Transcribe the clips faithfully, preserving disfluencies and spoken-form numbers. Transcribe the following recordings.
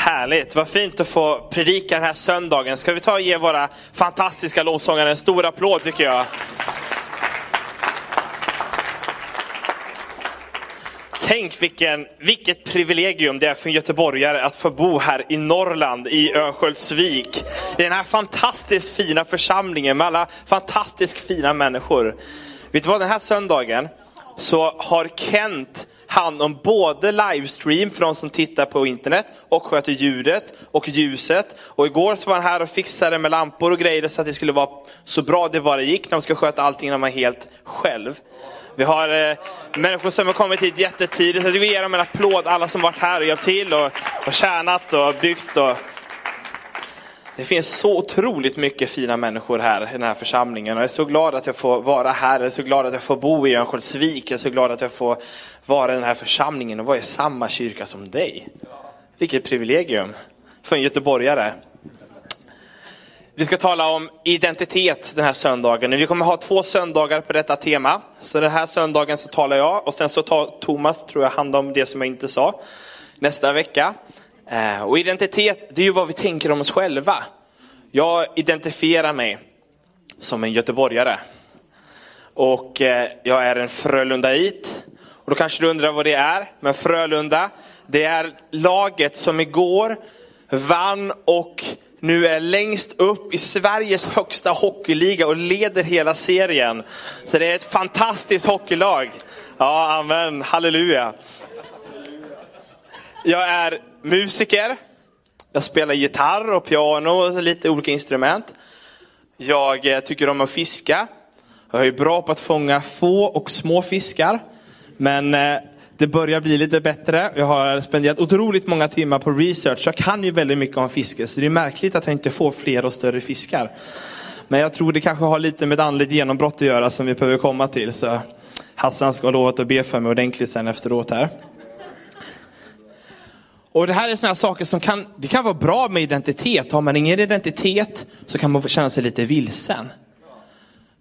Härligt, vad fint att få predika den här söndagen. Ska vi ta och ge våra fantastiska lovsångare en stor applåd tycker jag. Tänk vilken, vilket privilegium det är för en göteborgare att få bo här i Norrland, i Örnsköldsvik. I den här fantastiskt fina församlingen med alla fantastiskt fina människor. Vet du vad, den här söndagen så har Kent hand om både livestream för de som tittar på internet och sköter ljudet och ljuset. Och igår så var han här och fixade med lampor och grejer så att det skulle vara så bra det bara gick när man ska sköta allting när man är helt själv. Vi har eh, människor som har kommit hit jättetidigt, så jag vill ge dem en applåd, alla som varit här och hjälpt till och, och tjänat och byggt. Och det finns så otroligt mycket fina människor här i den här församlingen. Och jag är så glad att jag får vara här. Jag är så glad att jag får bo i Örnsköldsvik. Jag är så glad att jag får vara i den här församlingen och vara i samma kyrka som dig. Vilket privilegium för en göteborgare. Vi ska tala om identitet den här söndagen. Vi kommer ha två söndagar på detta tema. Så den här söndagen så talar jag. Och sen så tar Thomas, tror jag, hand om det som jag inte sa. Nästa vecka. Och identitet, det är ju vad vi tänker om oss själva. Jag identifierar mig som en göteborgare. Och jag är en frölundarit. Och då kanske du undrar vad det är. Men Frölunda, det är laget som igår vann och nu är längst upp i Sveriges högsta hockeyliga och leder hela serien. Så det är ett fantastiskt hockeylag. Ja, amen. Halleluja. Jag är musiker. Jag spelar gitarr och piano och lite olika instrument. Jag tycker om att fiska. Jag är bra på att fånga få och små fiskar. Men det börjar bli lite bättre. Jag har spenderat otroligt många timmar på research. Jag kan ju väldigt mycket om fiske. Så det är märkligt att jag inte får fler och större fiskar. Men jag tror det kanske har lite med ett andligt genombrott att göra som vi behöver komma till. Så Hassan ska ha lovat att be för mig ordentligt sen efteråt här. Och det här är såna här saker som kan, det kan vara bra med identitet. Har man ingen identitet så kan man känna sig lite vilsen.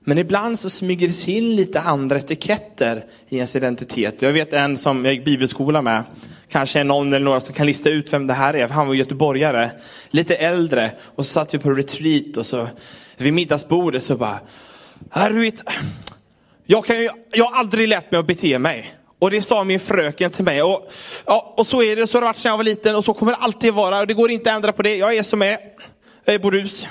Men ibland så smyger det sig in lite andra etiketter i ens identitet. Jag vet en som jag gick bibelskola med. Kanske någon eller några som kan lista ut vem det här är. Han var göteborgare, lite äldre. Och så satt vi på retreat och så vid middagsbordet så bara... Jag, kan ju, jag har aldrig lärt mig att bete mig. Och det sa min fröken till mig. Och, ja, och så är det, så har det varit sedan jag var liten. Och så kommer det alltid vara. Och det går inte att ändra på det. Jag är som är. Jag är borus.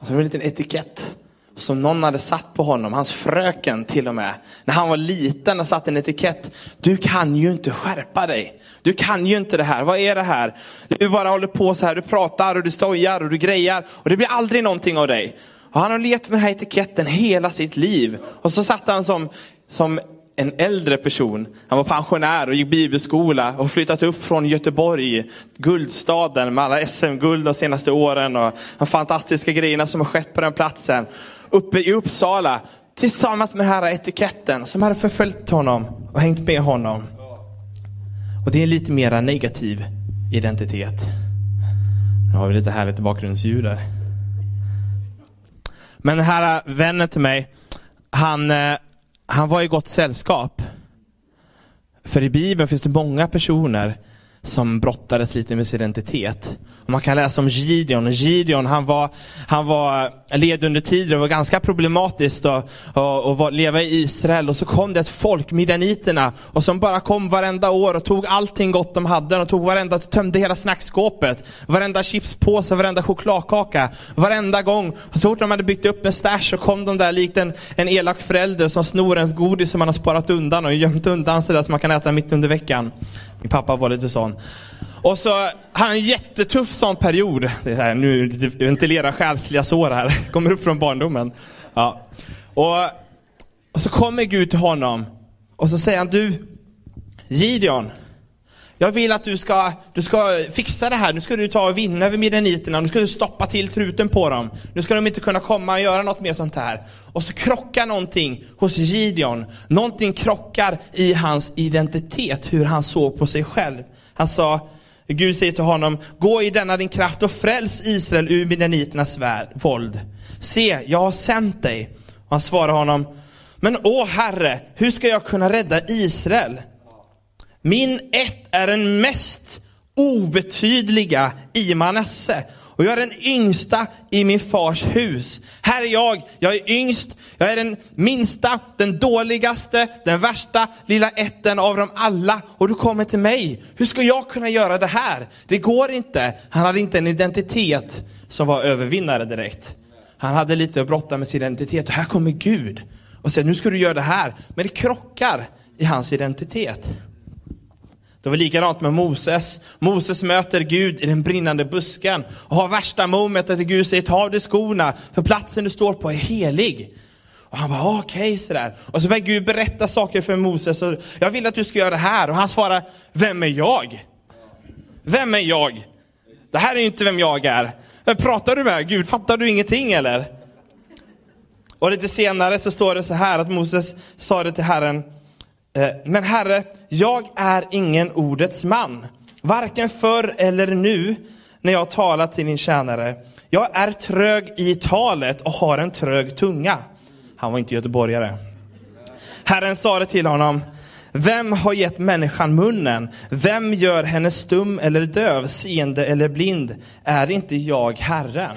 Och så var det en liten etikett som någon hade satt på honom. Hans fröken till och med. När han var liten och satt en etikett. Du kan ju inte skärpa dig. Du kan ju inte det här. Vad är det här? Du bara håller på så här. Du pratar och du stojar och du grejar. Och det blir aldrig någonting av dig. Och han har levt med den här etiketten hela sitt liv. Och så satt han som... som en äldre person. Han var pensionär och gick bibelskola och flyttat upp från Göteborg, guldstaden med alla S M-guld de senaste åren och de fantastiska grejerna som har skett på den platsen. Uppe i Uppsala tillsammans med den här etiketten som hade förföljt honom och hängt med honom. Och det är lite mer negativ identitet. Nu har vi lite härligt bakgrundsljud där. Men den här vännen till mig, han... Han var i gott sällskap. För i Bibeln finns det många personer som brottades lite med sin identitet. Och man kan läsa om Gideon. Gideon han var, han var led under tider och var ganska problematiskt att och, och, och leva i Israel. Och så kom det ett folk, midjaniterna, och som bara kom varenda år och tog allting gott de hade. Och tog varenda, tömde hela snackskåpet, varenda chipspåse, varenda chokladkaka, varenda gång. Och så fort de hade byggt upp en stash så kom de där likt en, en elak förälder som snor ens godis som man har sparat undan och gömt undan så där som man kan äta mitt under veckan. Min pappa var lite sån. Och så han en jättetuff sån period. Det är så här, nu ventilerar själsliga sår här. Kommer upp från barndomen. Ja. Och, och så kommer Gud till honom. Och så säger han, du Gideon, jag vill att du ska, du ska fixa det här. Nu ska du ta och vinna över midjaniterna. Nu ska du stoppa till truten på dem. Nu ska de inte kunna komma och göra något mer sånt här. Och så krockar någonting hos Gideon. Någonting krockar i hans identitet. Hur han såg på sig själv. Han sa, Gud säger till honom, gå i denna din kraft och fräls Israel ur midjaniternas våld. Se, jag har sänt dig. Och han svarar honom, men åh Herre, hur ska jag kunna rädda Israel? Min ett är den mest obetydliga i Manasse. Och jag är den yngsta i min fars hus. Här är jag, jag är yngst, jag är den minsta, den dåligaste, den värsta, lilla etten av dem alla. Och du kommer till mig. Hur ska jag kunna göra det här? Det går inte. Han hade inte en identitet som var övervinnare direkt. Han hade lite att brotta med sin identitet. Och här kommer Gud och säger, nu ska du göra det här. Men det krockar i hans identitet. Det var likadant med Moses. Moses möter Gud i den brinnande busken. Och har värsta momentet där Gud säger, ta av dig skorna. För platsen du står på är helig. Och han bara, okej okay, sådär. Och så börjar Gud berätta saker för Moses. Och jag vill att du ska göra det här. Och han svarar, vem är jag? Vem är jag? Det här är ju inte vem jag är. Pratar du med Gud? Fattar du ingenting eller? Och lite senare så står det så här att Moses sa det till Herren. Men Herre, jag är ingen ordets man, varken förr eller nu när jag talar till din tjänare. Jag är trög i talet och har en trög tunga. Han var inte göteborgare. Herren sa det till honom, vem har gett människan munnen? Vem gör henne stum eller döv, seende eller blind? Är inte jag Herren?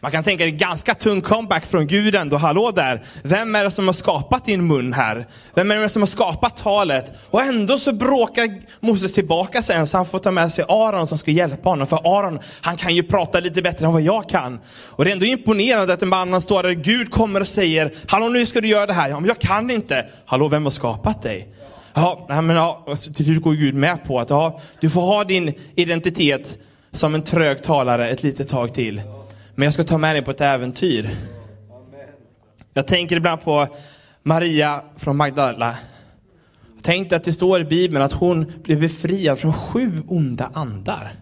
Man kan tänka, det är ganska tung comeback från Gud ändå. Hallå där. Vem är det som har skapat din mun här? Vem är det som har skapat talet? Och ändå så bråkar Moses tillbaka sen. Så han får ta med sig Aaron som ska hjälpa honom. För Aaron, han kan ju prata lite bättre än vad jag kan. Och det är ändå imponerande att en man står där. Gud kommer och säger, hallå nu ska du göra det här. Ja, men jag kan inte. Hallå, vem har skapat dig? Ja, men ja, du går Gud med på att ja, du får ha din identitet som en trög talare ett litet tag till. Men jag ska ta med dig på ett äventyr. Jag tänker ibland på Maria från Magdala. Jag tänkte att det står i Bibeln att hon blev befriad från sju onda andar.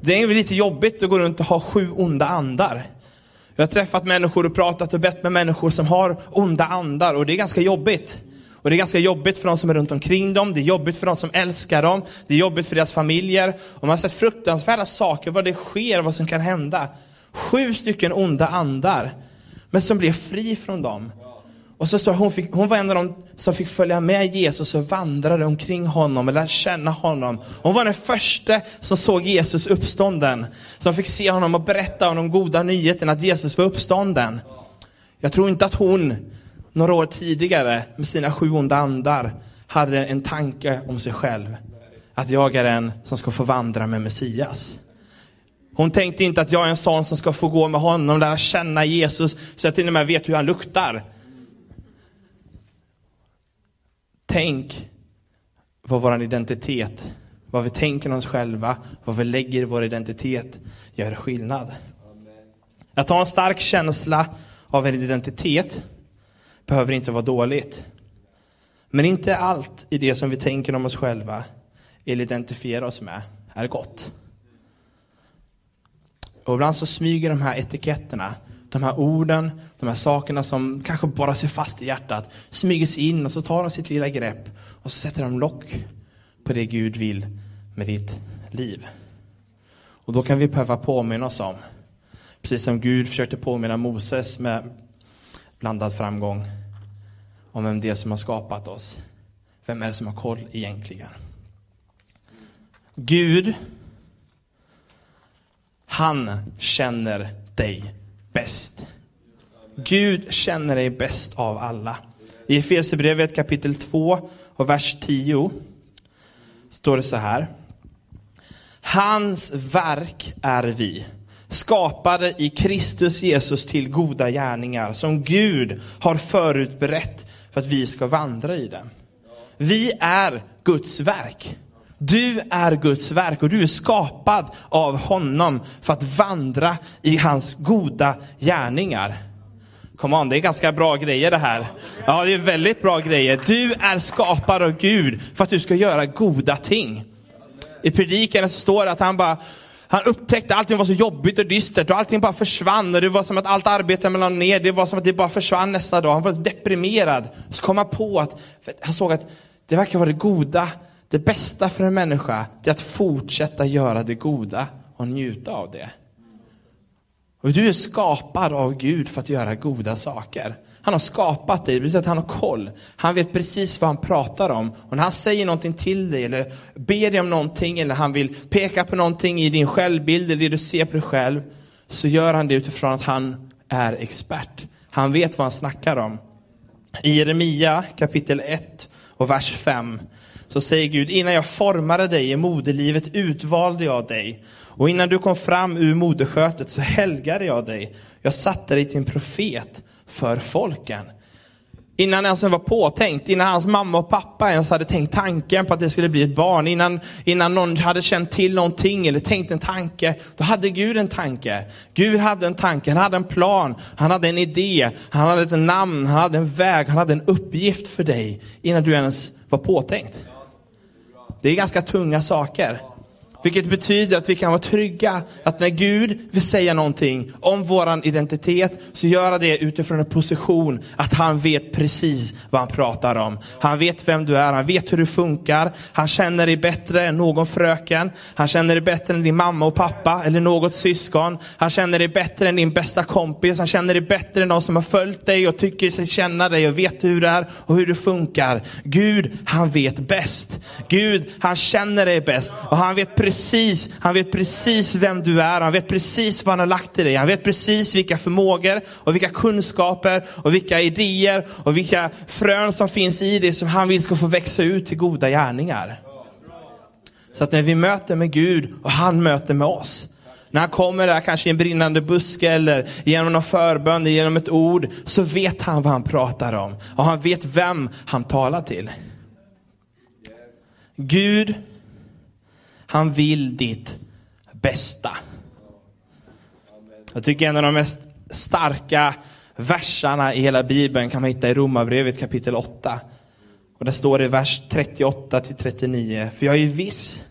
Det är lite jobbigt att gå runt och ha sju onda andar. Jag har träffat människor och pratat och bett med människor som har onda andar. Och det är ganska jobbigt. Och det är ganska jobbigt för de som är runt omkring dem. Det är jobbigt för de som älskar dem. Det är jobbigt för deras familjer. Och man har sett fruktansvärda saker. Vad det sker, vad som kan hända. Sju stycken onda andar. Men som blev fri från dem. Och så står hon, fick, hon var en av dem som fick följa med Jesus och vandrade omkring honom och lärde känna honom. Hon var den första som såg Jesus uppstånden. Som fick se honom och berätta om de goda nyheterna att Jesus var uppstånden. Jag tror inte att hon några år tidigare med sina sju onda andar hade en tanke om sig själv. Att jag är en som ska få vandra med Messias. Hon tänkte inte att jag är en sån som ska få gå med honom och lära känna Jesus så jag till och med vet hur han luktar. Tänk vad vår identitet, vad vi tänker om oss själva, vad vi lägger i vår identitet gör skillnad. Att ha en stark känsla av en identitet behöver inte vara dåligt. Men inte allt i det som vi tänker om oss själva eller identifierar oss med är gott. Och ibland så smyger de här etiketterna, de här orden, de här sakerna som kanske bara ser fast i hjärtat, smyger sig in och så tar de sitt lilla grepp och så sätter de lock på det Gud vill med ditt liv. Och då kan vi behöva påminna oss om, precis som Gud försökte påminna Moses med blandad framgång, om vem det är som har skapat oss. Vem är det som har koll egentligen? Gud, han känner dig bäst. Gud känner dig bäst av alla. I Efesierbrevet kapitel två och vers tio står det så här. Hans verk är vi, skapade i Kristus Jesus till goda gärningar som Gud har förutberett för att vi ska vandra i dem. Vi är Guds verk. Du är Guds verk och du är skapad av honom för att vandra i hans goda gärningar. Kom on, det är ganska bra grejer det här. Ja, det är väldigt bra grejer. Du är skapad av Gud för att du ska göra goda ting. I predikaren så står det att han bara han upptäckte att allting var så jobbigt och dystert och allting bara försvann. Och det var som att allt arbete mellan ner, det var som att det bara försvann nästa dag. Han var deprimerad. Så kom han på att han såg att det verkar vara det goda. Det bästa för en människa är att fortsätta göra det goda och njuta av det. Och du är skapad av Gud för att göra goda saker. Han har skapat dig, det betyder att han har koll. Han vet precis vad han pratar om. Och när han säger någonting till dig eller ber dig om någonting eller han vill peka på någonting i din självbild eller det du ser på dig själv, så gör han det utifrån att han är expert. Han vet vad han snackar om. I Jeremia kapitel ett och vers fem så säger Gud: innan jag formade dig i moderlivet utvalde jag dig. Och innan du kom fram ur moderskötet så helgade jag dig. Jag satte dig till en profet för folken. Innan ens var påtänkt, innan hans mamma och pappa ens hade tänkt tanken på att det skulle bli ett barn, innan, innan någon hade känt till någonting eller tänkt en tanke, då hade Gud en tanke. Gud hade en tanke, han hade en plan, han hade en idé, han hade ett namn, han hade en väg, han hade en uppgift för dig innan du ens var påtänkt. Det är ganska tunga saker. Vilket betyder att vi kan vara trygga att när Gud vill säga någonting om våran identitet så gör det utifrån en position att han vet precis vad han pratar om. Han vet vem du är, han vet hur du funkar. Han känner dig bättre än någon fröken. Han känner dig bättre än din mamma och pappa eller något syskon. Han känner dig bättre än din bästa kompis. Han känner dig bättre än de som har följt dig och tycker sig känna dig och vet hur du är och hur du funkar. Gud, han vet bäst. Gud, han känner dig bäst och han vet precis Precis, han vet precis vem du är. Han vet precis vad han har lagt i dig. Han vet precis vilka förmågor och vilka kunskaper och vilka idéer och vilka frön som finns i dig som han vill ska få växa ut till goda gärningar. Så att när vi möter med Gud och han möter med oss, när han kommer där kanske i en brinnande buske eller genom någon förbön, genom ett ord, så vet han vad han pratar om och han vet vem han talar till. Gud, han vill ditt bästa. Jag tycker en av de mest starka versarna i hela Bibeln kan man hitta i Romarbrevet kapitel åtta. Och där står det i vers trettioåtta till trettionio. För jag är viss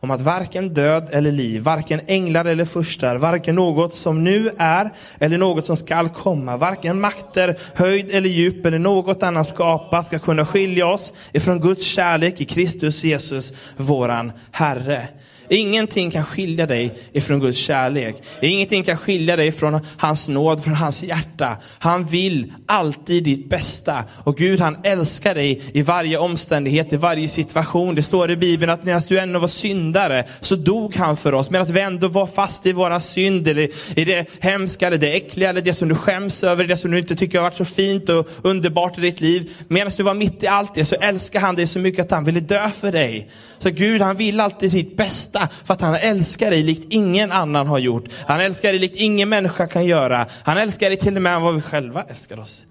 om att varken död eller liv, varken änglar eller furstar, varken något som nu är eller något som skall komma, varken makter, höjd eller djup eller något annat skapat ska kunna skilja oss ifrån Guds kärlek i Kristus Jesus, våran Herre. Ingenting kan skilja dig ifrån Guds kärlek. Ingenting kan skilja dig från hans nåd, från hans hjärta. Han vill alltid ditt bästa. Och Gud, han älskar dig i varje omständighet, i varje situation. Det står i Bibeln att när du ännu var syndare så dog han för oss. Medan vi ändå var fast i våra synd, eller i det hemska, eller det äckliga, eller det som du skäms över, det som du inte tycker har varit så fint och underbart i ditt liv. Medan du var mitt i allt det så älskar han dig så mycket att han ville dö för dig. Så Gud, han vill alltid sitt bästa. För att han älskar dig likt ingen annan har gjort. Han älskar dig likt ingen människa kan göra. Han älskar dig till och med vad vi själva älskar oss.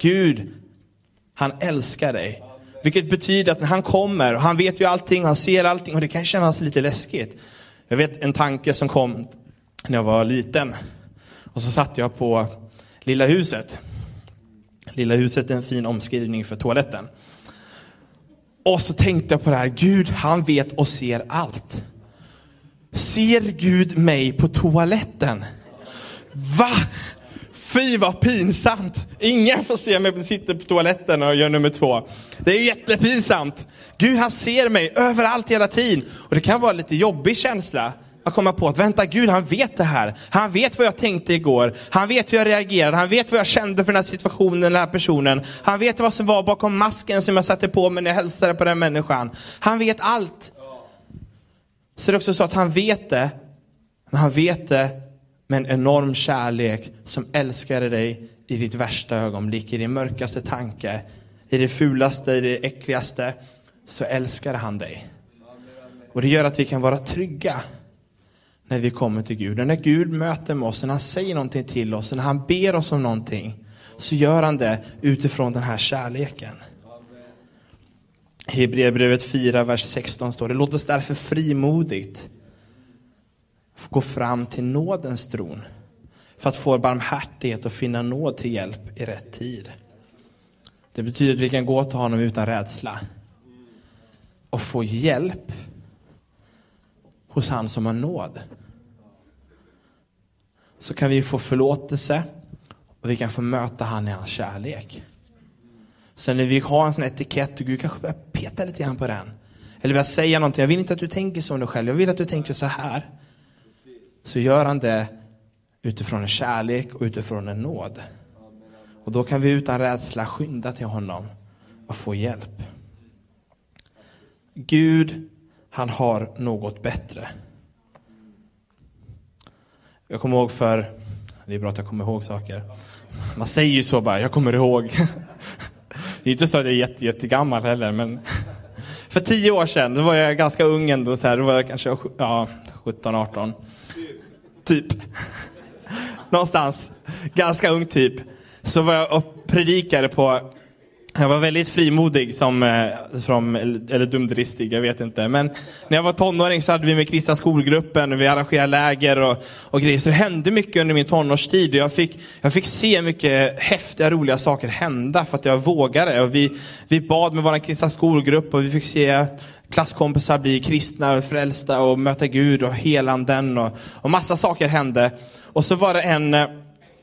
Gud, han älskar dig. Vilket betyder att när han kommer, och han vet ju allting, han ser allting, och det kan kännas lite läskigt. Jag vet en tanke som kom när jag var liten. Och så satt jag på Lilla huset. Lilla huset är en fin omskrivning för toaletten. Och så tänkte jag på det här. Gud, han vet och ser allt. Ser Gud mig på toaletten? Va? Fy vad pinsamt. Ingen får se mig sitta på toaletten och gör nummer två. Det är jättepinsamt. Gud, han ser mig överallt hela tiden. Och det kan vara lite jobbig känsla. Jag kommer på att vänta, Gud, han vet det här. Han vet vad jag tänkte igår. Han vet hur jag reagerade. Han vet vad jag kände för den här situationen, den här personen. Han vet vad som var bakom masken som jag satte på mig när jag hälsade på den människan. Han vet allt. Så det är också så att han vet det. Men han vet det med en enorm kärlek som älskade dig i ditt värsta ögonblick, i din mörkaste tanke, i det fulaste, i det äckligaste. Så älskade han dig. Och det gör att vi kan vara trygga när vi kommer till Gud. Och när Gud möter med oss, när han säger någonting till oss, när han ber oss om någonting, så gör han det utifrån den här kärleken. I Hebreerbrevet fyra, vers sexton står det: låt oss därför frimodigt gå fram till nådens tron, för att få barmhärtighet och finna nåd till hjälp i rätt tid. Det betyder att vi kan gå till honom utan rädsla och få hjälp hos han som har nåd. Så kan vi få förlåtelse och vi kan få möta han i hans kärlek. Sen när vi har en sån etikett och Gud kanske börjar peta lite grann på den, eller börjar säga någonting, jag vill inte att du tänker som dig själv, jag vill att du tänker så här, så gör han det utifrån en kärlek och utifrån en nåd. Och då kan vi utan rädsla skynda till honom och få hjälp. Gud, han har något bättre. Jag kommer ihåg för... Det är bra att jag kommer ihåg saker. Man säger ju så bara, jag kommer ihåg. Det är inte så att jag är jätte, jättegammal heller, men... För tio år sedan, då var jag ganska ung ändå. Så här, då var jag kanske ja, sjutton arton. Typ. Någonstans. Ganska ung typ. Så var jag och predikade på... Jag var väldigt frimodig som, som, eller dumdristig, jag vet inte. Men när jag var tonåring så hade vi med kristna skolgruppen, vi arrangerade läger och, och grejer. Så det hände mycket under min tonårstid. Jag fick, jag fick se mycket häftiga, roliga saker hända för att jag vågade. Och vi, vi bad med vår kristna skolgrupp och vi fick se klasskompisar bli kristna och frälsta och möta Gud och helanden. Och, och massa saker hände. Och så var det en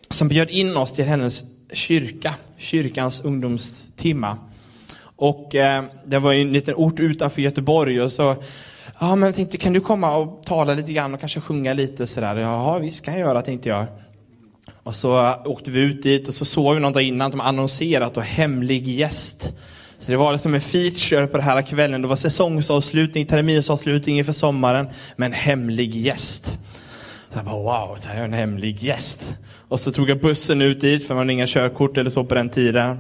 som bjöd in oss till hennes kyrka, kyrkans ungdomstimma. Och eh, det var en liten ort utanför Göteborg. Och så, ja men jag tänkte, kan du komma och tala lite grann och kanske sjunga lite sådär? Ja, visst kan jag göra, tänkte jag. Och så åkte vi ut dit och så såg vi någon dag innan att de annonserat och hemlig gäst. Så det var liksom en feature på den här kvällen. Det var säsongsavslutning, terminsavslutning inför sommaren. Men hemlig gäst. Så jag bara, wow, så här är en hemlig gäst. Och så tog jag bussen ut dit, för man hade inga körkort eller så på den tiden.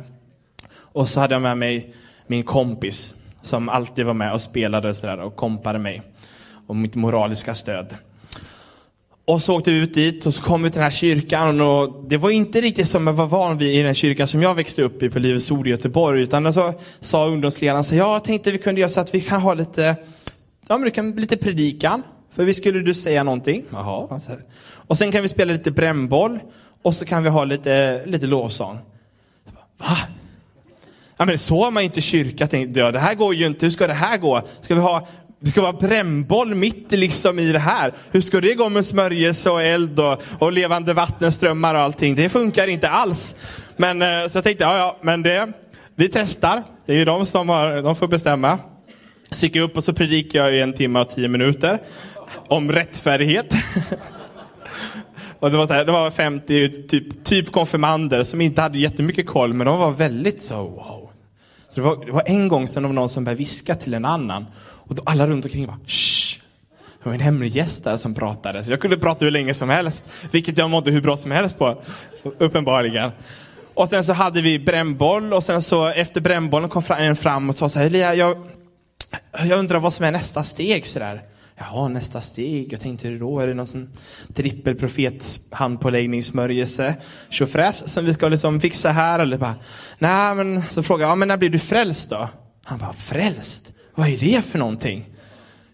Och så hade jag med mig min kompis som alltid var med och spelade och, så där, och kompade mig. Och mitt moraliska stöd. Och så åkte vi ut dit och så kom vi till den här kyrkan. Och det var inte riktigt som jag var van vid i den kyrkan som jag växte upp i på Livets Ord i Göteborg. Utan så sa ungdomsledaren, så jag tänkte vi kunde göra så att vi kan ha lite, ja, men det kan, lite predikan. För vi skulle du säga någonting. Jaha. Och sen kan vi spela lite brännboll. Och så kan vi ha lite, lite lovsång. Va? Ja, men så har man inte kyrka. Tänkte jag. Det här går ju inte. Hur ska det här gå? Ska vi ha, ska vi ha brännboll mitt liksom i det här? Hur ska det gå med smörjelse och eld och, och levande vattenströmmar och allting? Det funkar inte alls. Men så jag tänkte, ja, ja men det, vi testar. Det är ju de som har, de får bestämma. Så gick jag upp och så predikade jag i en timme och tio minuter. Om rättfärdighet. Och det var så här, det var femtio typ, typ konfirmander som inte hade jättemycket koll. Men de var väldigt så, wow. Så det var, det var en gång sedan det var någon som började viska till en annan. Och då alla runt omkring var, shh. Det var en hemlig gäst där som pratade. Så jag kunde prata hur länge som helst. Vilket jag mådde hur bra som helst på. Uppenbarligen. Och sen så hade vi brännboll. Och sen så efter brännbollen kom en fram och sa så här, Elia, jag, jag undrar vad som är nästa steg så där. Jaha, nästa steg. Jag tänkte då, är det någon sån trippelprofetshandpåläggningssmörjelse tjofräs som vi ska liksom fixa här? Eller bara, nej men, så frågar jag, ja men när blir du frälst då? Han bara, frälst? Vad är det för någonting?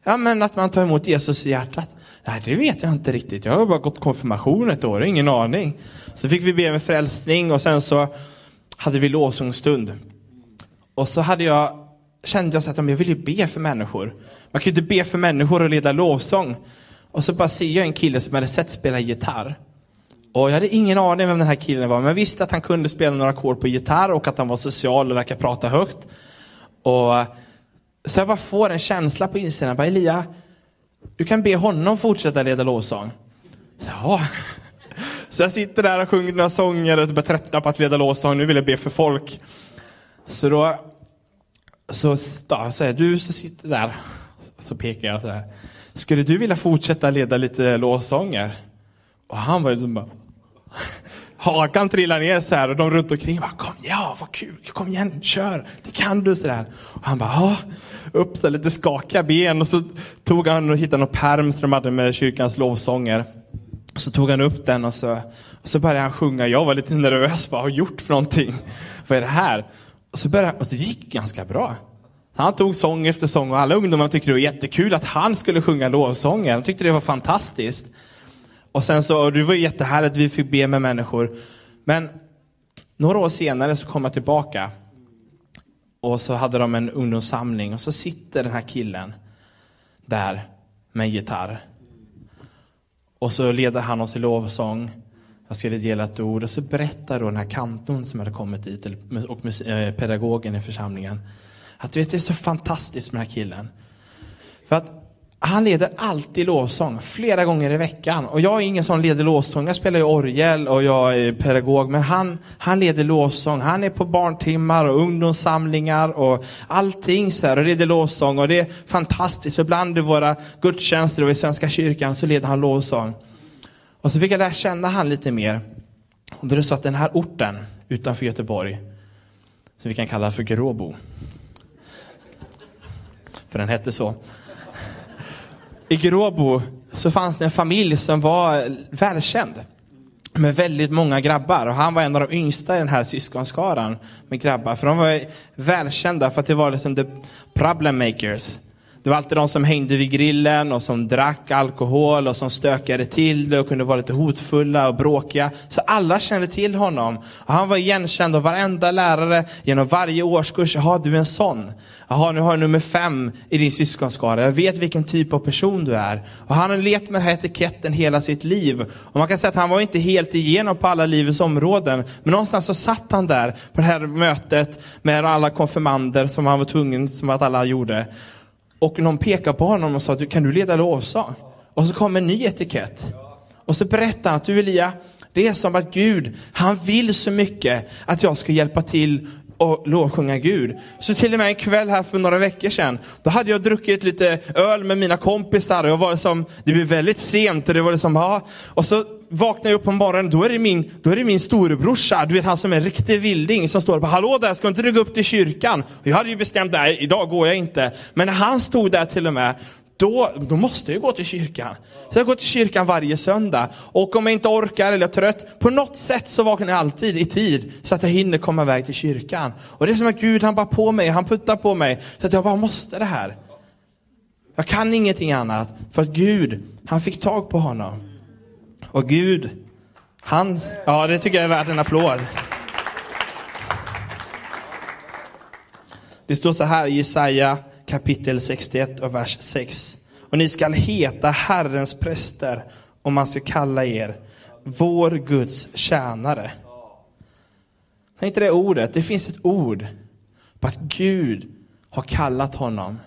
Ja men att man tar emot Jesus i hjärtat. Nej, det vet jag inte riktigt. Jag har bara gått konfirmation ett år, ingen aning. Så fick vi be med frälsning och sen så hade vi lovsångsstund. Och så hade jag kände jag så att jag ville be för människor. Man kunde be för människor och leda lovsång. Och så bara ser jag en kille som hade sett spela gitarr. Och jag hade ingen aning vem den här killen var. Men jag visste att han kunde spela några ackord på gitarr. Och att han var social och verkar prata högt. Och så jag bara får en känsla på insidan. Jag bara, Elia, du kan be honom fortsätta leda lovsång. Ja. Så jag sitter där och sjunger några sånger. Och börjar tröttna på att leda lovsång. Nu vill jag be för folk. Så då... Så säger du så sitter där. Så pekar jag så här. Skulle du vilja fortsätta leda lite låsånger? Och han var liksom bara... Hakan trillar ner så här. Och de runt omkring bara... Kom, ja, vad kul. Kom igen, kör. Det kan du så där. Och han bara... Ja. Upp så lite skakiga ben. Och så tog han och hittade någon pärm som de hade med kyrkans lovsånger. Så tog han upp den och så... Och så började han sjunga. Jag var lite nervös. Vad har gjort för någonting? Vad är det här? Och så, började, och så gick det ganska bra. Han tog sång efter sång. Och alla ungdomarna tyckte det var jättekul att han skulle sjunga lovsången. De tyckte det var fantastiskt. Och sen så, och det var jättehärligt att vi fick be med människor. Men några år senare så kom jag tillbaka. Och så hade de en ungdomssamling. Och så sitter den här killen där med en gitarr. Och så leder han oss i lovsång. Jag skulle dela ett ord och så berättar då den här kantorn som hade kommit dit och pedagogen i församlingen att vet, det är så fantastiskt med den här killen. För att Han leder alltid lovsång flera gånger i veckan. Och jag är ingen som leder lovsång. Jag spelar ju orgel och jag är pedagog. Men han, han leder lovsång. Han är på barntimmar och ungdomssamlingar och allting så här. Och leder lovsång. Och det är fantastiskt. Ibland i våra gudstjänster och i Svenska kyrkan så leder han lovsång. Och så fick jag lära känna han lite mer. Och då är det så att den här orten utanför Göteborg, som vi kan kalla för Gråbo. För den hette så. I Gråbo så fanns det en familj som var välkänd med väldigt många grabbar. Och han var en av de yngsta i den här syskonskaran med grabbar. För de var välkända för att det var liksom the problem makers. Det var alltid de som hängde vid grillen och som drack alkohol och som stökade till det och kunde vara lite hotfulla och bråkiga. Så alla kände till honom. Och han var igenkänd av varenda lärare genom varje årskurs. Jaha, du är en sån. Jaha, nu har jag nummer fem i din syskonskara. Jag vet vilken typ av person du är. Och han har levt med den här etiketten hela sitt liv. Och man kan säga att han var inte helt igenom på alla livets områden. Men någonstans så satt han där på det här mötet med alla konfirmander som han var tvungen, som att alla gjorde. Och någon pekade på honom och sa, kan du leda lovsång? Och så kom en ny etikett. Och så berättade han att du Elia, det är som att Gud, han vill så mycket att jag ska hjälpa till och lovsjunga Gud. Så till och med en kväll här för några veckor sedan, då hade jag druckit lite öl med mina kompisar. Och jag var liksom, det blev väldigt sent och det var liksom, ja. Och så vaknade jag upp på morgonen, då är det min, då är det min storebrorsa. Du vet han som är en riktig vilding som står på, hallå där, ska inte du gå upp till kyrkan? Och jag hade ju bestämt, där idag går jag inte. Men när han stod där till och med, Då, då måste jag gå till kyrkan. Så jag går till kyrkan varje söndag. Och om jag inte orkar eller är trött, på något sätt så vaknar jag alltid i tid. Så att jag hinner komma iväg till kyrkan. Och det är som att Gud, han bara på mig. Han puttar på mig. Så att jag bara måste det här. Jag kan ingenting annat. För att Gud, han fick tag på honom. Och Gud, han... Ja, det tycker jag är värt en applåd. Det står så här i Jesaja kapitel sextioett och vers sex. Och ni ska heta Herrens präster, och man ska kalla er vår Guds tjänare. Det är inte det ordet. Det finns ett ord på att Gud har kallat honom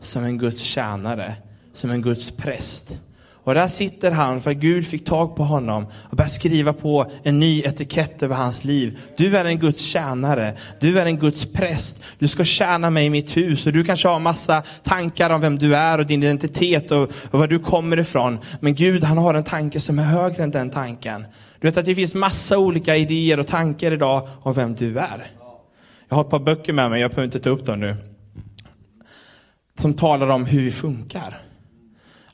som en Guds tjänare, som en Guds präst. Och där sitter han för att Gud fick tag på honom och började skriva på en ny etikett över hans liv. Du är en Guds tjänare. Du är en Guds präst. Du ska tjäna mig i mitt hus. Och du kanske har massa tankar om vem du är och din identitet och, och var du kommer ifrån. Men Gud, han har en tanke som är högre än den tanken. Du vet att det finns massa olika idéer och tankar idag om vem du är. Jag har ett par böcker med mig, jag behöver inte ta upp dem nu. Som talar om hur vi funkar.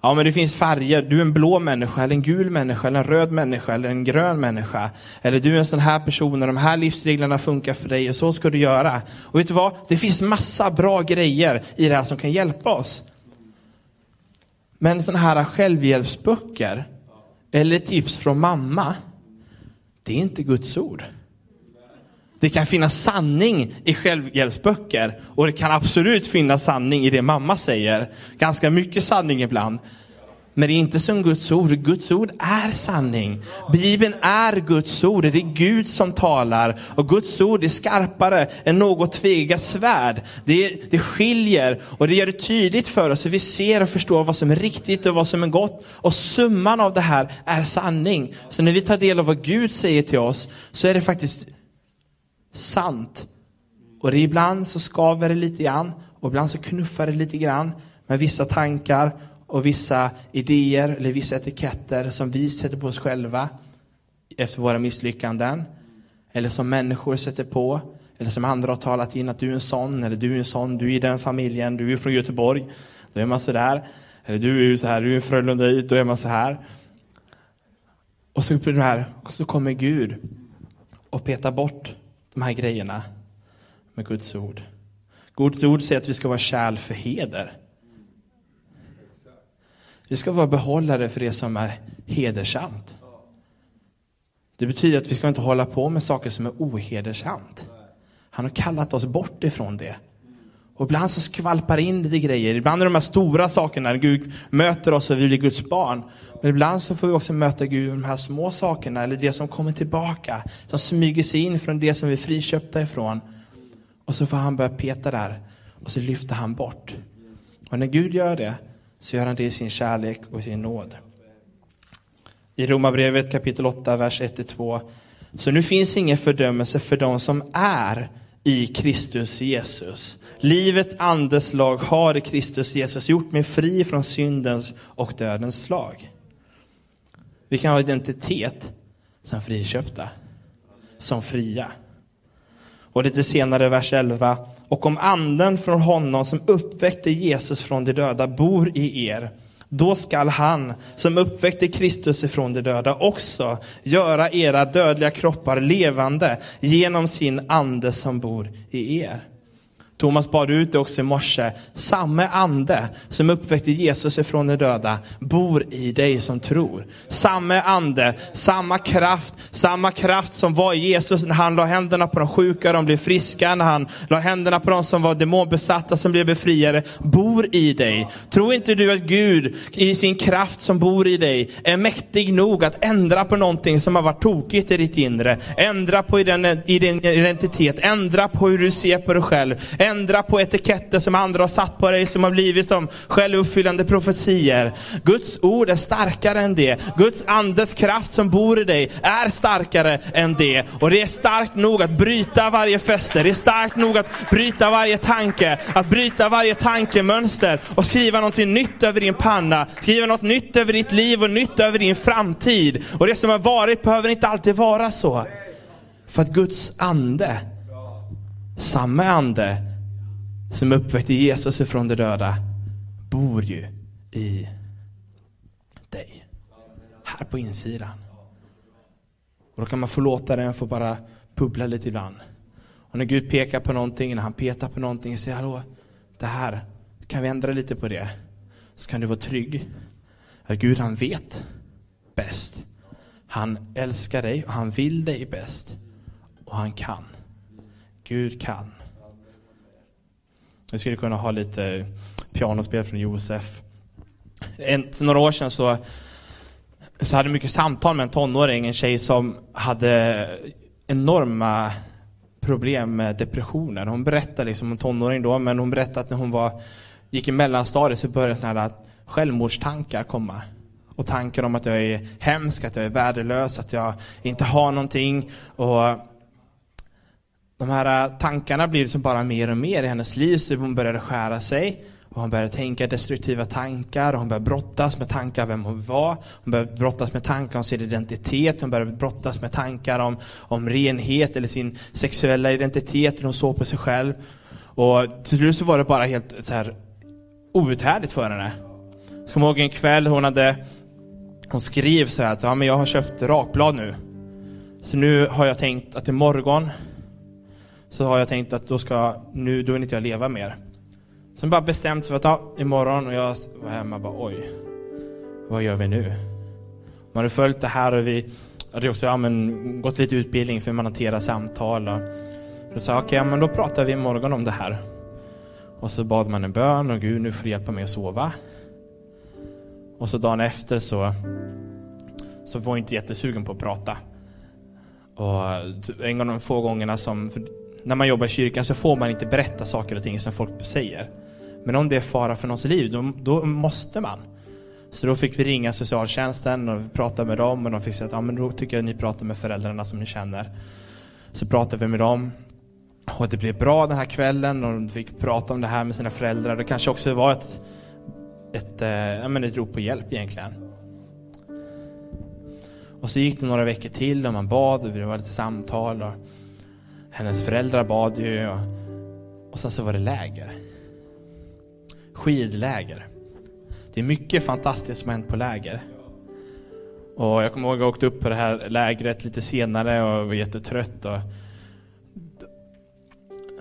Ja, men det finns färger. Du är en blå människa, eller en gul människa, eller en röd människa, eller en grön människa. Eller du är en sån här person och de här livsreglerna funkar för dig och så ska du göra. Och vet du vad? Det finns massa bra grejer i det här som kan hjälpa oss. Men sån här självhjälpsböcker eller tips från mamma, det är inte Guds ord. Det kan finnas sanning i självhjälpsböcker. Och det kan absolut finnas sanning i det mamma säger. Ganska mycket sanning ibland. Men det är inte som Guds ord. Guds ord är sanning. Bibeln är Guds ord. Det är Gud som talar. Och Guds ord är skarpare än något tvegat svärd. Det, det skiljer. Och det gör det tydligt för oss. Så vi ser och förstår vad som är riktigt och vad som är gott. Och summan av det här är sanning. Så när vi tar del av vad Gud säger till oss, så är det faktiskt sant. Och ibland så skaver det lite grann. Och ibland så knuffar det lite grann. Med vissa tankar och vissa idéer. Eller vissa etiketter som vi sätter på oss själva. Efter våra misslyckanden. Eller som människor sätter på. Eller som andra har talat in att du är en sån. Eller du är en sån. Du är i den familjen. Du är från Göteborg. Då är man så där. Eller du är så här. Du är en Frölunda ut. Då är man så här. Och så, det här, och så kommer Gud. Och petar bort de här grejerna med Guds ord. Guds ord säger att vi ska vara kärl för heder. Vi ska vara behållare för det som är hedersamt. Det betyder att vi ska inte hålla på med saker som är ohedersamt. Han har kallat oss bort ifrån det. Och ibland så skvalpar in lite grejer. Ibland är de här stora sakerna när Gud möter oss och vi blir Guds barn. Men ibland så får vi också möta Gud i de här små sakerna. Eller det som kommer tillbaka. Som smyger sig in från det som vi är friköpta ifrån. Och så får han börja peta där. Och så lyfter han bort. Och när Gud gör det så gör han det i sin kärlek och i sin nåd. I Romarbrevet kapitel åtta, vers ett till två. Så nu finns ingen fördömelse för de som är i Kristus Jesus. Livets andes lag har i Kristus Jesus gjort mig fri från syndens och dödens slag. Vi kan ha identitet som friköpta, som fria. Och lite senare vers elva. Och om anden från honom som uppväckte Jesus från de döda bor i er, då skall han som uppväckte Kristus ifrån de döda också göra era dödliga kroppar levande genom sin ande som bor i er. Thomas bad ut det också i morse. Samma ande som uppväckte Jesus ifrån de döda bor i dig som tror. Samma ande, samma kraft, samma kraft som var i Jesus när han la händerna på de sjuka, de blev friska. När han la händerna på de som var demonbesatta, som blev befriade, bor i dig. Tror inte du att Gud i sin kraft som bor i dig är mäktig nog att ändra på någonting som har varit tokigt i ditt inre? Ändra på i din identitet, ändra på hur du ser på dig själv, ändra på etiketter som andra har satt på dig, som har blivit som självuppfyllande profetier. Guds ord är starkare än det. Guds andes kraft som bor i dig är starkare än det. Och det är starkt nog att bryta varje fäste. Det är starkt nog att bryta varje tanke. Att bryta varje tankemönster. Och skriva något nytt över din panna. Skriva något nytt över ditt liv och nytt över din framtid. Och det som har varit behöver inte alltid vara så. För att Guds ande, samma ande som uppväckte Jesus ifrån de döda, bor ju i dig. Här på insidan. Och då kan man få låta den få bara bubbla lite ibland. Och när Gud pekar på någonting, när han petar på någonting, säger hallå, det här, kan vi ändra lite på det? Så kan du vara trygg. Att Gud, han vet bäst. Han älskar dig och han vill dig bäst. Och han kan. Gud kan. Jag skulle kunna ha lite pianospel från Josef. En, för några år sedan så, så hade jag mycket samtal med en tonåring, en tjej som hade enorma problem med depressioner. Hon berättade liksom om tonåring då, men hon berättade att när hon var, gick i mellanstadiet så började sådana här självmordstankar komma. Och tankar om att jag är hemsk, att jag är värdelös, att jag inte har någonting. Och de här tankarna blir som bara mer och mer i hennes liv, så hon började skära sig och hon började tänka destruktiva tankar och hon började brottas med tankar vem hon var. Hon började brottas med tankar om sin identitet, hon började brottas med tankar om, om renhet eller sin sexuella identitet när hon såg på sig själv. Och till slut så var det bara helt så här outhärdligt för henne. Jag kommer ihåg en kväll hon hade, hon skrev så här att ja, men jag har köpt rakblad nu. Så nu har jag tänkt att imorgon så har jag tänkt att då ska nu då är inte jag leva mer. Så jag bara bestämt sig för att ja, imorgon, och jag var hemma och bara oj. Vad gör vi nu? Man har följt det här och vi hade också ja, men, gått lite utbildning för man hanterar samtal och då sa okej, okay, men då pratar vi imorgon om det här. Och så bad man en bön och Gud, nu får du hjälpa mig att sova. Och så dagen efter så så var jag inte jättesugen på att prata. Och en av de få gångerna som när man jobbar i kyrkan så får man inte berätta saker och ting som folk säger. Men om det är fara för någons liv, då, då måste man. Så då fick vi ringa socialtjänsten och prata med dem. Och de fick säga att ja, men då tycker jag att ni pratar med föräldrarna som ni känner. Så pratade vi med dem. Och det blev bra den här kvällen. Och de fick prata om det här med sina föräldrar. Det kanske också var ett, ett, ja, men ett rop på hjälp egentligen. Och så gick det några veckor till och man bad. Och det var lite samtal och hennes föräldrar bad ju. Och, och sen så var det läger. Skidläger. Det är mycket fantastiskt som har hänt på läger. Och jag kommer ihåg att jag åkte upp på det här lägret lite senare och var jättetrött.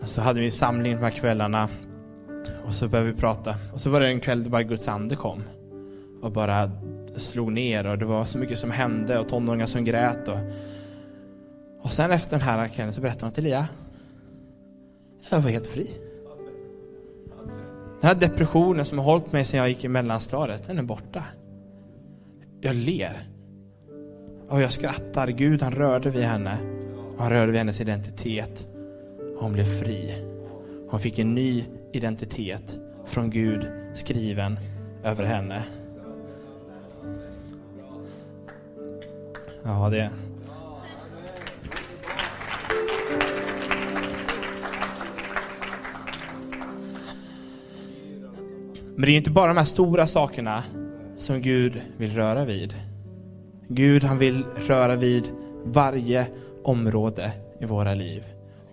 Och så hade vi en samling de här kvällarna. Och så började vi prata. Och så var det en kväll där bara Guds ande kom. Och bara slog ner. Och det var så mycket som hände. Och tonåringar som grät. Och Och sen efter den här kvällen så berättade hon till Lia. Jag var helt fri. Den här depressionen som har hållit mig sedan jag gick i mellanstadiet, den är borta. Jag ler. Och jag skrattar. Gud, han rörde vid henne. Han rörde vid hennes identitet. Hon blev fri. Hon fick en ny identitet från Gud, skriven över henne. Ja, det är. Men det är ju inte bara de här stora sakerna som Gud vill röra vid. Gud, han vill röra vid varje område i våra liv.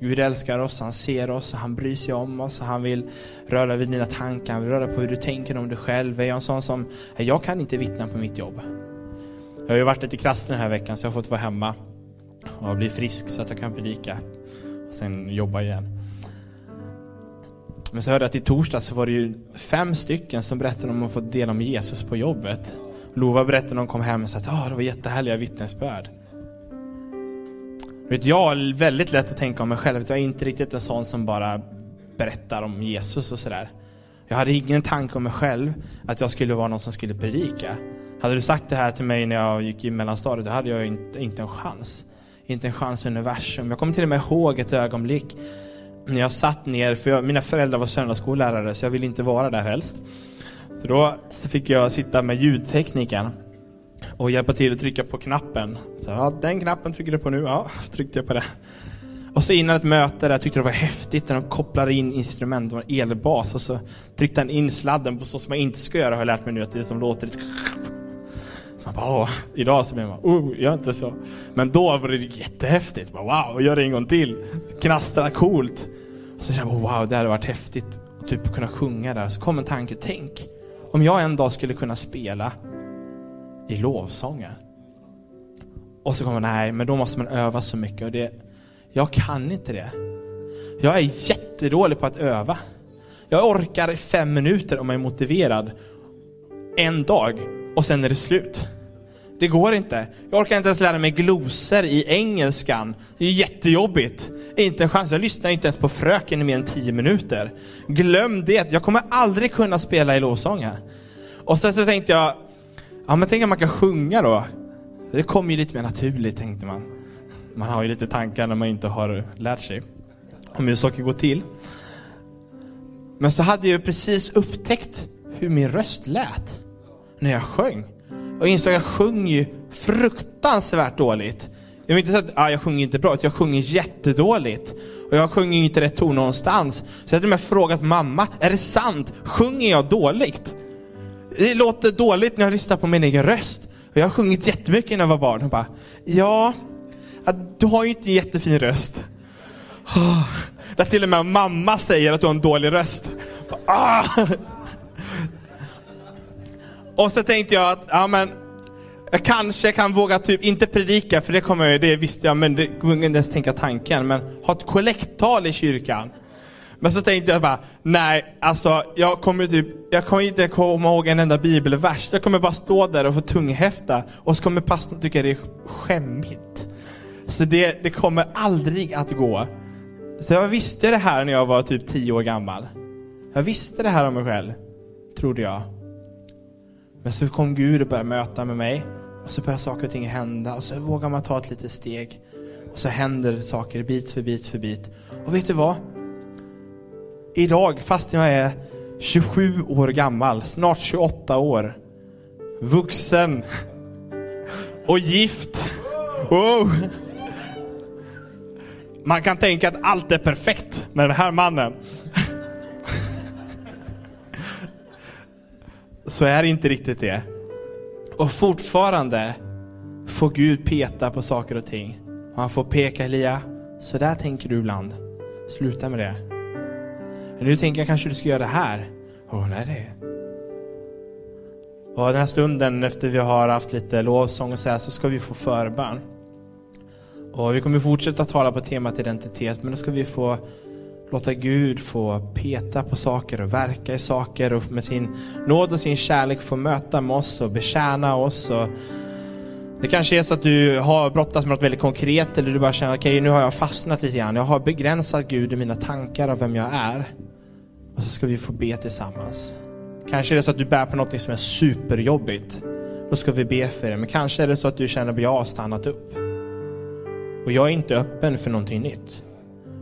Gud älskar oss, han ser oss och han bryr sig om oss. Och han vill röra vid dina tankar, han vill röra på hur du tänker om dig själv. Är jag en sån som, jag kan inte vittna på mitt jobb. Jag har ju varit lite krass den här veckan så jag har fått vara hemma och bli frisk så att jag kan predika. Och sen jobba igen. Men så hörde jag att i torsdag så var det ju fem stycken som berättade om att få del om Jesus på jobbet. Lova berättade när hon kom hem och sa att ah, det var jättehärliga vittnesbörd. Jag är väldigt lätt att tänka om mig själv. Jag är inte riktigt en sån som bara berättar om Jesus och sådär. Jag hade ingen tanke om mig själv att jag skulle vara någon som skulle predika. Hade du sagt det här till mig när jag gick i mellanstadiet, då hade jag inte, inte en chans. Inte en chans i universum. Jag kommer till och med ihåg ett ögonblick när jag satt ner, för jag, mina föräldrar var söndagsskollärare så jag ville inte vara där helst. Så då så fick jag sitta med ljudtekniken och hjälpa till att trycka på knappen. Så ja, den knappen trycker du på nu. Ja, tryckte jag på det. Och så innan ett möte där tyckte jag det var häftigt när de kopplade in instrument, det var en elbas och så tryckte han in sladden på så som jag inte ska göra, har jag lärt mig nu att det som låter lite. Så bara, åh, idag så blir man, oh, gör inte så. Men då var det jättehäftigt. Bara, wow, och gör det en gång till. Knastra coolt. Och så kände jag, wow, det hade varit häftigt att typ kunna sjunga där. Så kom en tanke, tänk om jag en dag skulle kunna spela i lovsånger. Och så kommer nej, men då måste man öva så mycket. Och det, jag kan inte det. Jag är jättedålig på att öva. Jag orkar fem minuter om jag är motiverad. En dag. Och sen är det slut. Det går inte. Jag orkar inte ens lära mig gloser i engelskan. Det är jättejobbigt. Inte en chans. Jag lyssnar inte ens på fröken i mer än tio minuter. Glöm det. Jag kommer aldrig kunna spela i lovsånger. Och sen så tänkte jag, ja, men tänk om man kan sjunga då. Det kommer ju lite mer naturligt, tänkte man. Man har ju lite tankar när man inte har lärt sig om hur saker går till. Men så hade jag ju precis upptäckt hur min röst lät när jag sjöng. Och insåg att jag sjöng ju fruktansvärt dåligt. Jag vill inte säga att ah, jag sjunger inte bra, utan jag sjunger jättedåligt. Och jag sjunger ju inte rätt ton någonstans. Så jag hade med frågat mamma, är det sant? Sjunger jag dåligt? Det låter dåligt när jag lyssnar på min egen röst. Och jag har sjungit jättemycket när jag var barn. Hon bara, ja, du har ju inte en jättefin röst. Oh, där till och med mamma säger att du har en dålig röst. Ah. Och så tänkte jag att ja, men, jag kanske kan våga typ inte predika. För det kommer jag, det visste jag. Men det går inte ens tänka tanken. Men ha ett kollekttal i kyrkan. Men så tänkte jag bara, nej, alltså jag kommer typ, jag kommer inte komma ihåg en enda bibelvers. Jag kommer bara stå där och få tunghäfta. Och så kommer pastorn tycka det är skämmigt. Så det, det kommer aldrig att gå. Så jag visste det här när jag var typ tio år gammal. Jag visste det här om mig själv, trodde jag. Men så kom Gud och började möta med mig. Och så började saker och ting hända. Och så vågar man ta ett litet steg. Och så händer saker bit för bit för bit. Och vet du vad? Idag, fast jag är tjugosju år gammal, snart tjugoåtta år, vuxen och gift. Wow. Man kan tänka att allt är perfekt med den här mannen. Så är det inte riktigt det. Och fortfarande får Gud peta på saker och ting. Han får peka, Elia, så där tänker du ibland. Sluta med det. Nu tänker jag kanske du ska göra det här. Åh, oh, nej det är. Och den här stunden efter vi har haft lite lovsång och så här, så ska vi få förbön. Och vi kommer fortsätta tala på temat identitet. Men då ska vi få låta Gud få peta på saker och verka i saker. Och med sin nåd och sin kärlek få möta med oss och betjäna oss. Och det kanske är så att du har brottats med något väldigt konkret. Eller du bara känner, okej, okay, nu har jag fastnat lite grann. Jag har begränsat Gud i mina tankar av vem jag är. Och så ska vi få be tillsammans. Kanske är det så att du bär på något som är superjobbigt. Då ska vi be för det. Men kanske är det så att du känner att jag har stannat upp. Och jag är inte öppen för någonting nytt.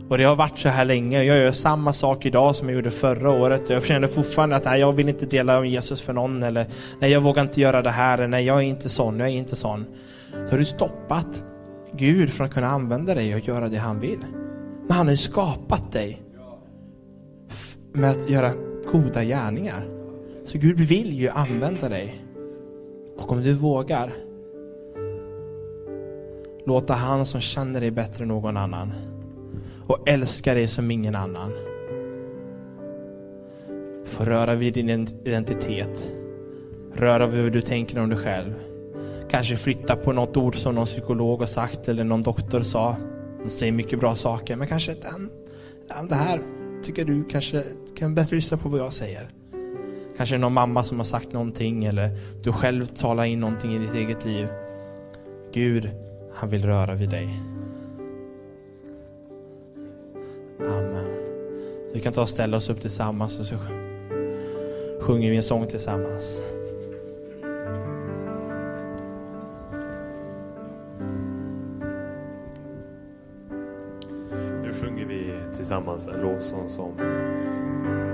Och det har varit så här länge. Jag gör samma sak idag som jag gjorde förra året. Jag känner fortfarande att nej, jag vill inte dela om Jesus för någon. Eller nej, jag vågar inte göra det här. Nej, jag är inte sån. Jag är inte sån. Så har du stoppat Gud från att kunna använda dig och göra det han vill. Men han har ju skapat dig med att göra goda gärningar. Så Gud vill ju använda dig. Och om du vågar låta han som känner dig bättre än någon annan och älskar dig som ingen annan få röra vid din identitet, röra vid hur du tänker om dig själv, kanske flytta på något ord som någon psykolog har sagt eller någon doktor sa. De säger mycket bra saker, men kanske den, den, det här tycker du kanske kan bättre lyssna på vad jag säger. Kanske någon mamma som har sagt någonting eller du själv talar in någonting i ditt eget liv. Gud, han vill röra vid dig. Amen. Vi kan ta och ställa oss upp tillsammans och så sjunger vi en sång tillsammans. Nu sjunger vi tillsammans en lovsång som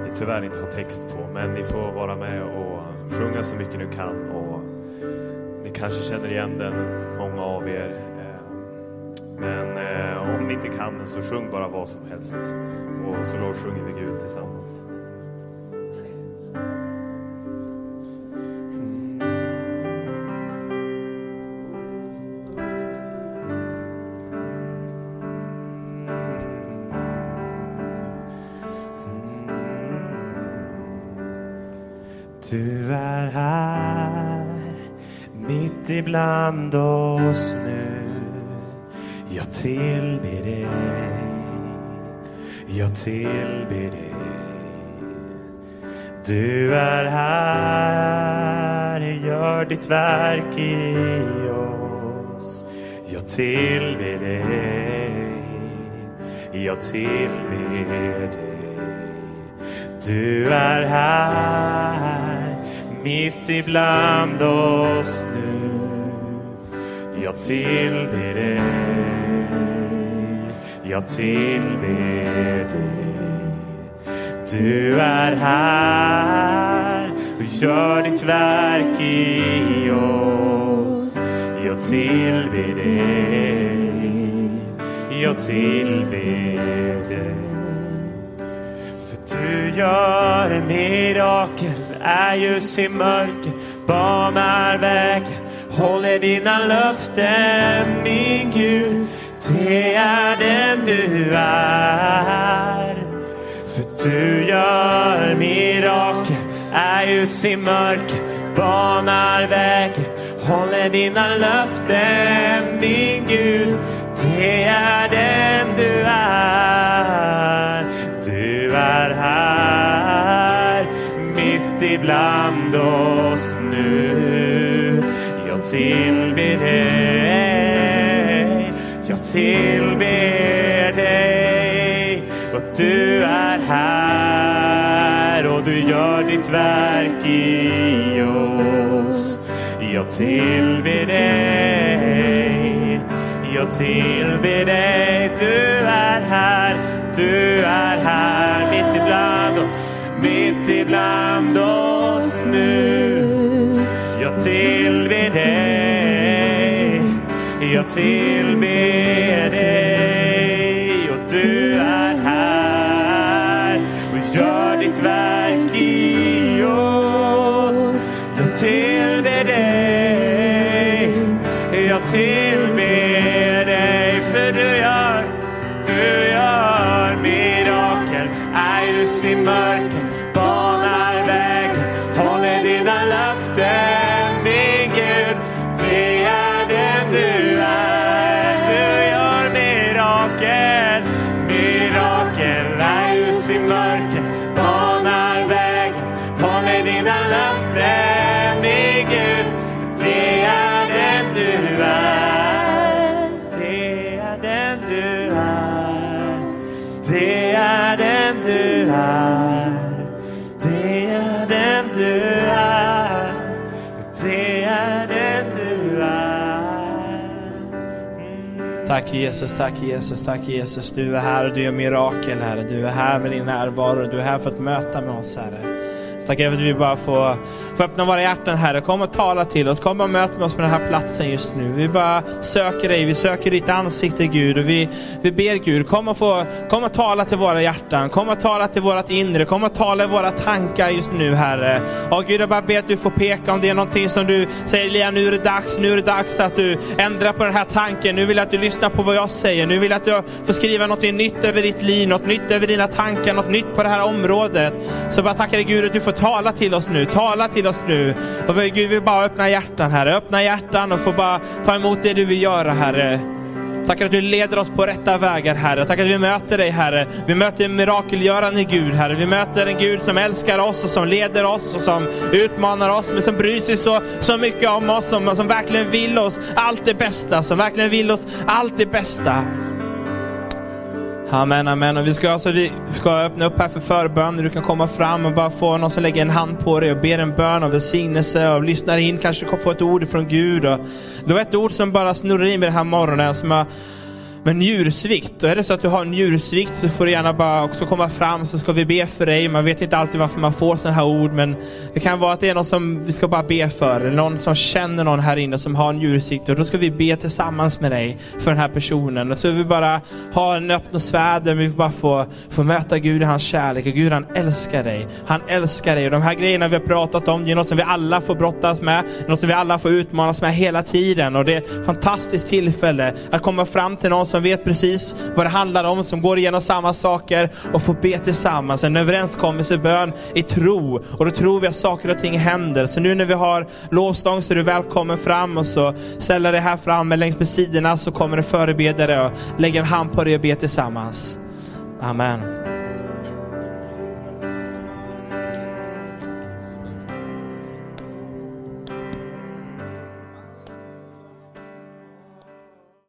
vi tyvärr inte har text på, men ni får vara med och sjunga så mycket ni kan, och ni kanske känner igen den, många av er. Men eh, om ni inte kan den så sjung bara vad som helst. Och så då sjunger vi Gud tillsammans. Du är här mitt ibland oss nu. Jag tillber dig, jag tillber dig. Du är här, gör ditt verk i oss. Jag tillber dig, jag tillber dig. Du är här, mitt ibland oss nu. Jag tillber dig, jag tillber dig. Du är här och gör ditt verk i oss. Jag tillber dig, jag tillber dig. För du gör mirakel, är ljus i mörker, banar väg, håller dina löften, min Gud. Det är den du är. För du gör mirakel, är ljus i mörk, banar väg, håller dina löften, min Gud. Det är den du är. Du är här mitt ibland oss nu. Jag tillber dig, jag tillber dig. Och du är här och du gör ditt verk i oss. Jag tillber dig, jag tillber dig. Du är här, du är här mitt ibland oss, mitt ibland oss nu. Jag tillber dig, jag tillber dig. Och du är här och gör ditt verk i oss. Jag tillber dig, jag tillber dig. För du gör, du gör mirakel, är ljus i mörker, banar väg, håller dina löften. Tack Jesus, tack Jesus, tack Jesus. Du är här och du gör mirakel, Herre. Du är här med din närvaro. Du är här för att möta med oss, Herre. Tack för att vi bara får, får öppna våra hjärtan, Herre. Kom och tala till oss. Kom och möt med oss på den här platsen just nu. Vi bara söker dig. Vi söker ditt ansikte, Gud. Och vi, vi ber, Gud. Kom och, få, kom och tala till våra hjärtan. Kom och tala till vårat inre. Kom och tala i våra tankar just nu, Herre. Och Gud, jag bara ber att du får peka om det är någonting som du säger. Lia, nu är det dags. Nu är det dags att du ändrar på den här tanken. Nu vill jag att du lyssnar på vad jag säger. Nu vill jag att jag får skriva något nytt över ditt liv. Något nytt över dina tankar. Något nytt på det här området. Så bara tackar dig, Gud, att du får tala till oss nu, tala till oss nu. Och Gud, vi vill bara öppna hjärtan, Herre. Öppna hjärtan och få bara ta emot det du vill göra, Herre. Tack att du leder oss på rätta vägar, Herre. Tack att vi möter dig, Herre. Vi möter en mirakelgörande Gud, Herre. Vi möter en Gud som älskar oss och som leder oss och som utmanar oss, men som bryr sig så, så mycket om oss, som, som verkligen vill oss allt det bästa, som verkligen vill oss allt det bästa. Amen, amen. Och vi ska, alltså, vi ska öppna upp här för förbön. Du kan komma fram och bara få någon som lägger en hand på dig och ber en bön av välsignelse och lyssnar in. Kanske kan få ett ord från Gud. Och det var ett ord som bara snurrar in med den här morgonen som är med njursvikt. Och är det så att du har njursvikt så får du gärna bara också komma fram, så ska vi be för dig. Man vet inte alltid varför man får sådana här ord, men det kan vara att det är någon som vi ska bara be för. Eller någon som känner någon här inne som har en njursvikt. Och då ska vi be tillsammans med dig för den här personen. Och så vill vi bara ha en öppen svärd där vi bara får, får möta Gud i hans kärlek. Och Gud, han älskar dig. Han älskar dig. Och de här grejerna vi har pratat om, det är något som vi alla får brottas med. Något som vi alla får utmanas med hela tiden. Och det är ett fantastiskt tillfälle att komma fram till någon som vet precis vad det handlar om, som går igenom samma saker och får be tillsammans. En överenskommelse, bön i tro. Och då tror vi att saker och ting händer. Så nu när vi har lovstång så är du välkommen fram, och så ställer dig här framme längs med sidorna, så kommer det förebedare och lägger en hand på dig och be tillsammans. Amen.